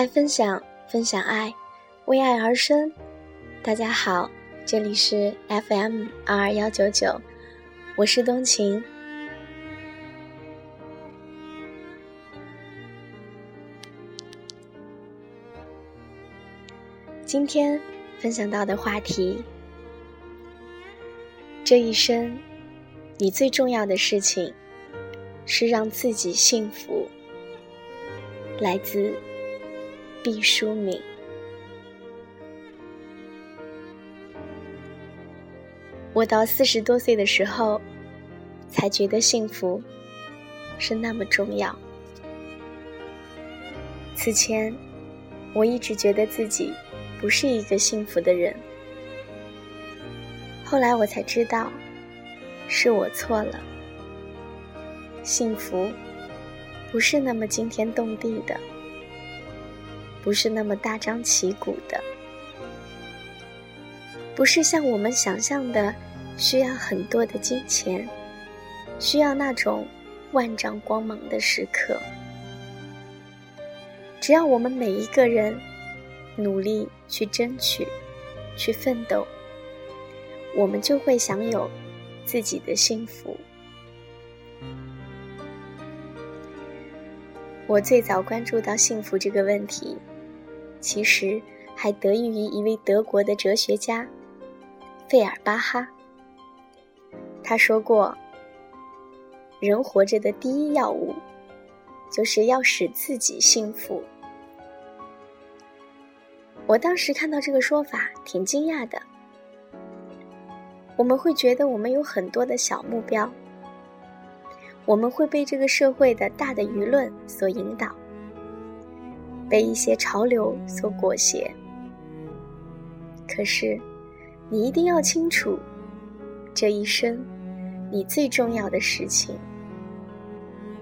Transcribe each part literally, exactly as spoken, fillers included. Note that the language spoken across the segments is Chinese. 爱分享，分享爱，为爱而生。大家好，这里是 F M 二二一九九，我是冬晴。今天分享到的话题，这一生你最重要的事情是让自己幸福，来自毕淑敏。我到四十多岁的时候才觉得幸福是那么重要。此前我一直觉得自己不是一个幸福的人，后来我才知道是我错了。幸福不是那么惊天动地的，不是那么大张旗鼓的，不是像我们想象的需要很多的金钱，需要那种万丈光芒的时刻。只要我们每一个人努力去争取，去奋斗，我们就会享有自己的幸福。我最早关注到幸福这个问题，其实还得益于一位德国的哲学家费尔巴哈。他说过，人活着的第一要务就是要使自己幸福。我当时看到这个说法挺惊讶的。我们会觉得我们有很多的小目标，我们会被这个社会的大的舆论所引导，被一些潮流所裹挟。可是你一定要清楚，这一生你最重要的事情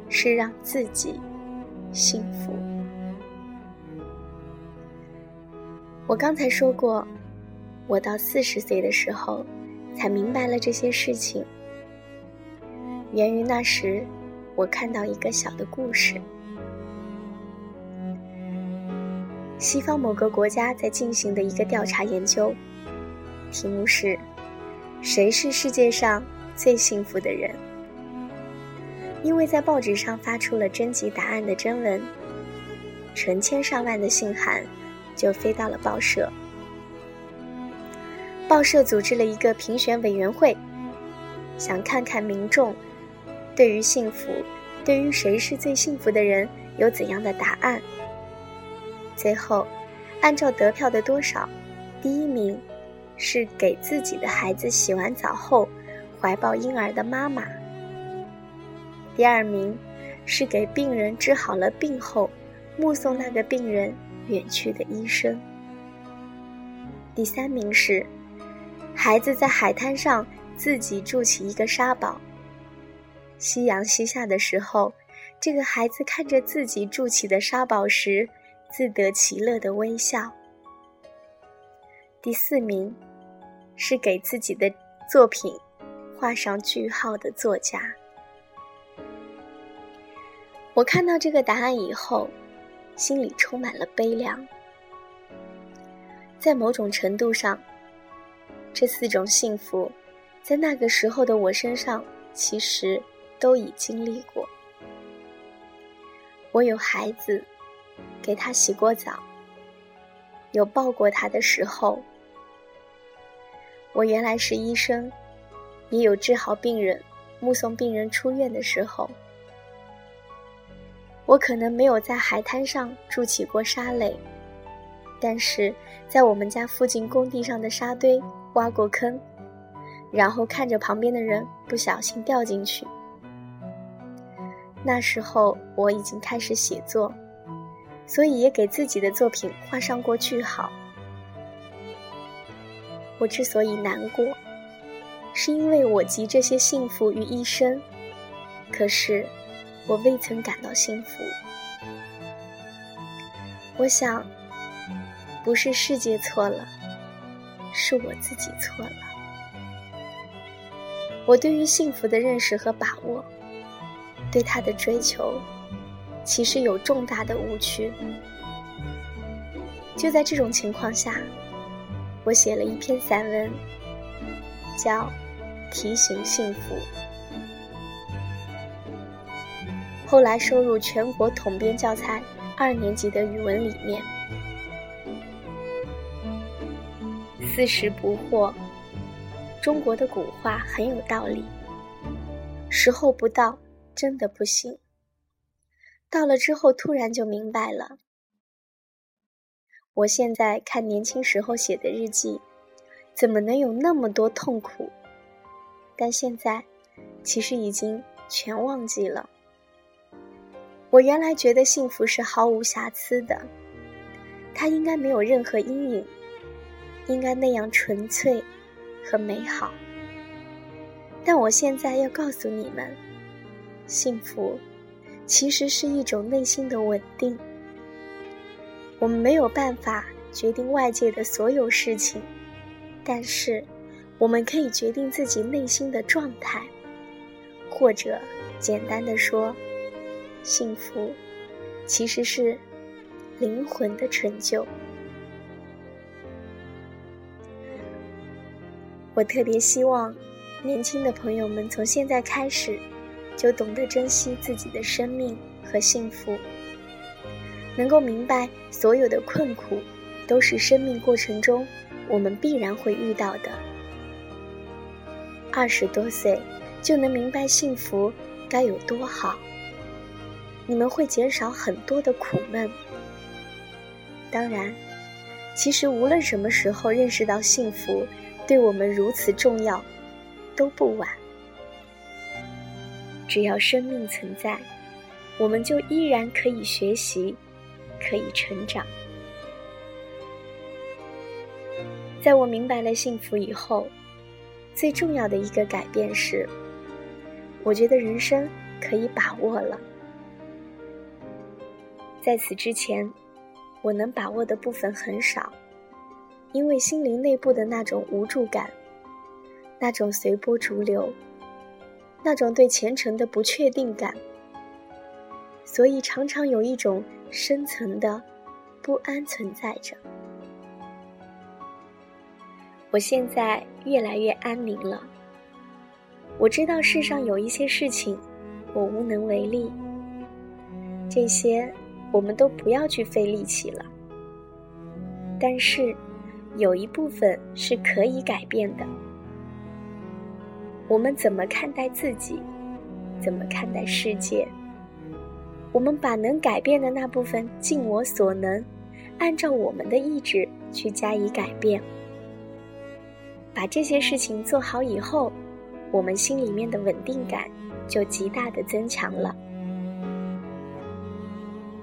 是让自己幸福。我刚才说过，我到四十岁的时候才明白了这些事情，源于那时我看到一个小的故事。西方某个国家在进行的一个调查研究，题目是谁是世界上最幸福的人。因为在报纸上发出了征集答案的征文，成千上万的信函就飞到了报社。报社组织了一个评选委员会，想看看民众对于幸福，对于谁是最幸福的人有怎样的答案。最后按照得票的多少，第一名是给自己的孩子洗完澡后怀抱婴儿的妈妈，第二名是给病人治好了病后目送那个病人远去的医生，第三名是孩子在海滩上自己筑起一个沙堡，夕阳西下的时候，这个孩子看着自己筑起的沙堡时自得其乐的微笑。第四名是给自己的作品画上句号的作家。我看到这个答案以后，心里充满了悲凉。在某种程度上，这四种幸福在那个时候的我身上其实都已经历过。我有孩子，给他洗过澡，有抱过他的时候。我原来是医生，也有治好病人，目送病人出院的时候。我可能没有在海滩上筑起过沙垒，但是在我们家附近工地上的沙堆挖过坑，然后看着旁边的人不小心掉进去。那时候我已经开始写作，所以也给自己的作品画上过句号。我之所以难过，是因为我集这些幸福于一身，可是我未曾感到幸福。我想，不是世界错了，是我自己错了。我对于幸福的认识和把握，对它的追求，其实有重大的误区。就在这种情况下，我写了一篇散文，叫《提醒幸福》，后来收入全国统编教材二年级的语文里面。四十不惑，中国的古话很有道理，时候不到真的不行，到了之后突然就明白了。我现在看年轻时候写的日记，怎么能有那么多痛苦？但现在其实已经全忘记了。我原来觉得幸福是毫无瑕疵的，它应该没有任何阴影，应该那样纯粹和美好。但我现在要告诉你们，幸福其实是一种内心的稳定。我们没有办法决定外界的所有事情，但是我们可以决定自己内心的状态，或者简单的说，幸福其实是灵魂的成就。我特别希望年轻的朋友们从现在开始就懂得珍惜自己的生命和幸福，能够明白所有的困苦都是生命过程中我们必然会遇到的。二十多岁就能明白幸福该有多好，你们会减少很多的苦闷。当然，其实无论什么时候认识到幸福对我们如此重要都不晚，只要生命存在，我们就依然可以学习，可以成长。在我明白了幸福以后，最重要的一个改变是，我觉得人生可以把握了。在此之前，我能把握的部分很少，因为心灵内部的那种无助感，那种随波逐流，那种对前程的不确定感，所以常常有一种深层的不安存在着。我现在越来越安宁了，我知道世上有一些事情我无能为力，这些我们都不要去费力气了，但是有一部分是可以改变的。我们怎么看待自己，怎么看待世界，我们把能改变的那部分尽我所能，按照我们的意志去加以改变。把这些事情做好以后，我们心里面的稳定感就极大的增强了。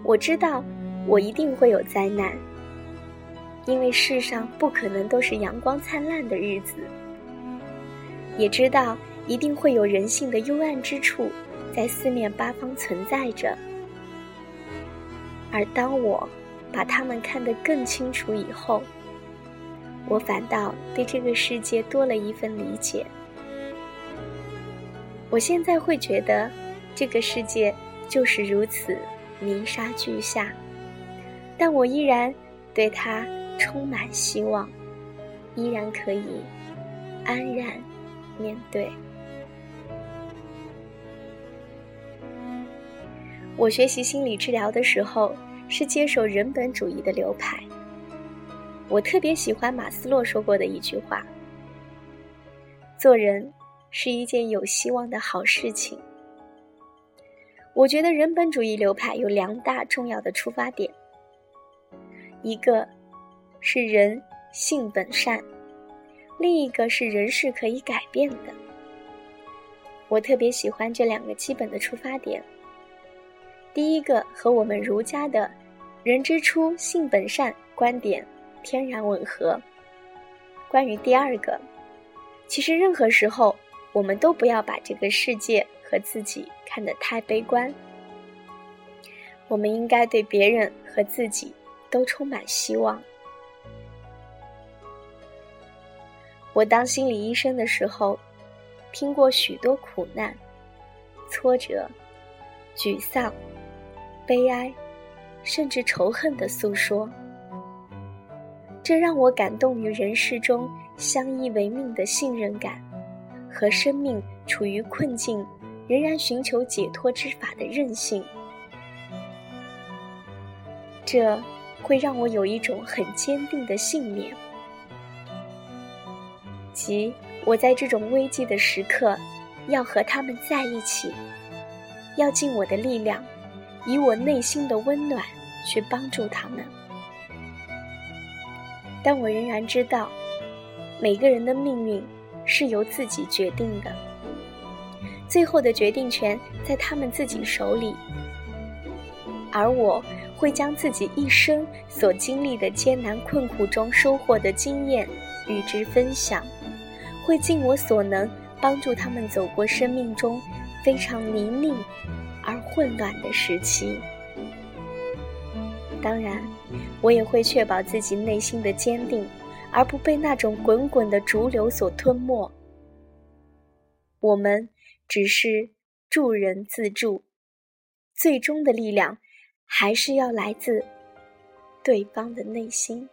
我知道我一定会有灾难，因为世上不可能都是阳光灿烂的日子，也知道一定会有人性的幽暗之处在四面八方存在着。而当我把它们看得更清楚以后，我反倒对这个世界多了一份理解。我现在会觉得这个世界就是如此泥沙俱下，但我依然对它充满希望，依然可以安然面对。我学习心理治疗的时候是接受人本主义的流派，我特别喜欢马斯洛说过的一句话，做人是一件有希望的好事情。我觉得人本主义流派有两大重要的出发点，一个是人性本善，另一个是人是可以改变的。我特别喜欢这两个基本的出发点，第一个和我们儒家的人之初性本善观点天然吻合。关于第二个，其实任何时候我们都不要把这个世界和自己看得太悲观，我们应该对别人和自己都充满希望。我当心理医生的时候，听过许多苦难、挫折、沮丧、悲哀，甚至仇恨的诉说。这让我感动于人世中相依为命的信任感，和生命处于困境仍然寻求解脱之法的韧性。这会让我有一种很坚定的信念，即我在这种危机的时刻要和他们在一起，要尽我的力量，以我内心的温暖去帮助他们。但我仍然知道，每个人的命运是由自己决定的，最后的决定权在他们自己手里，而我会将自己一生所经历的艰难困苦中收获的经验与之分享，会尽我所能帮助他们走过生命中非常泥泞而混乱的时期。当然，我也会确保自己内心的坚定，而不被那种滚滚的浊流所吞没。我们只是助人自助，最终的力量还是要来自对方的内心。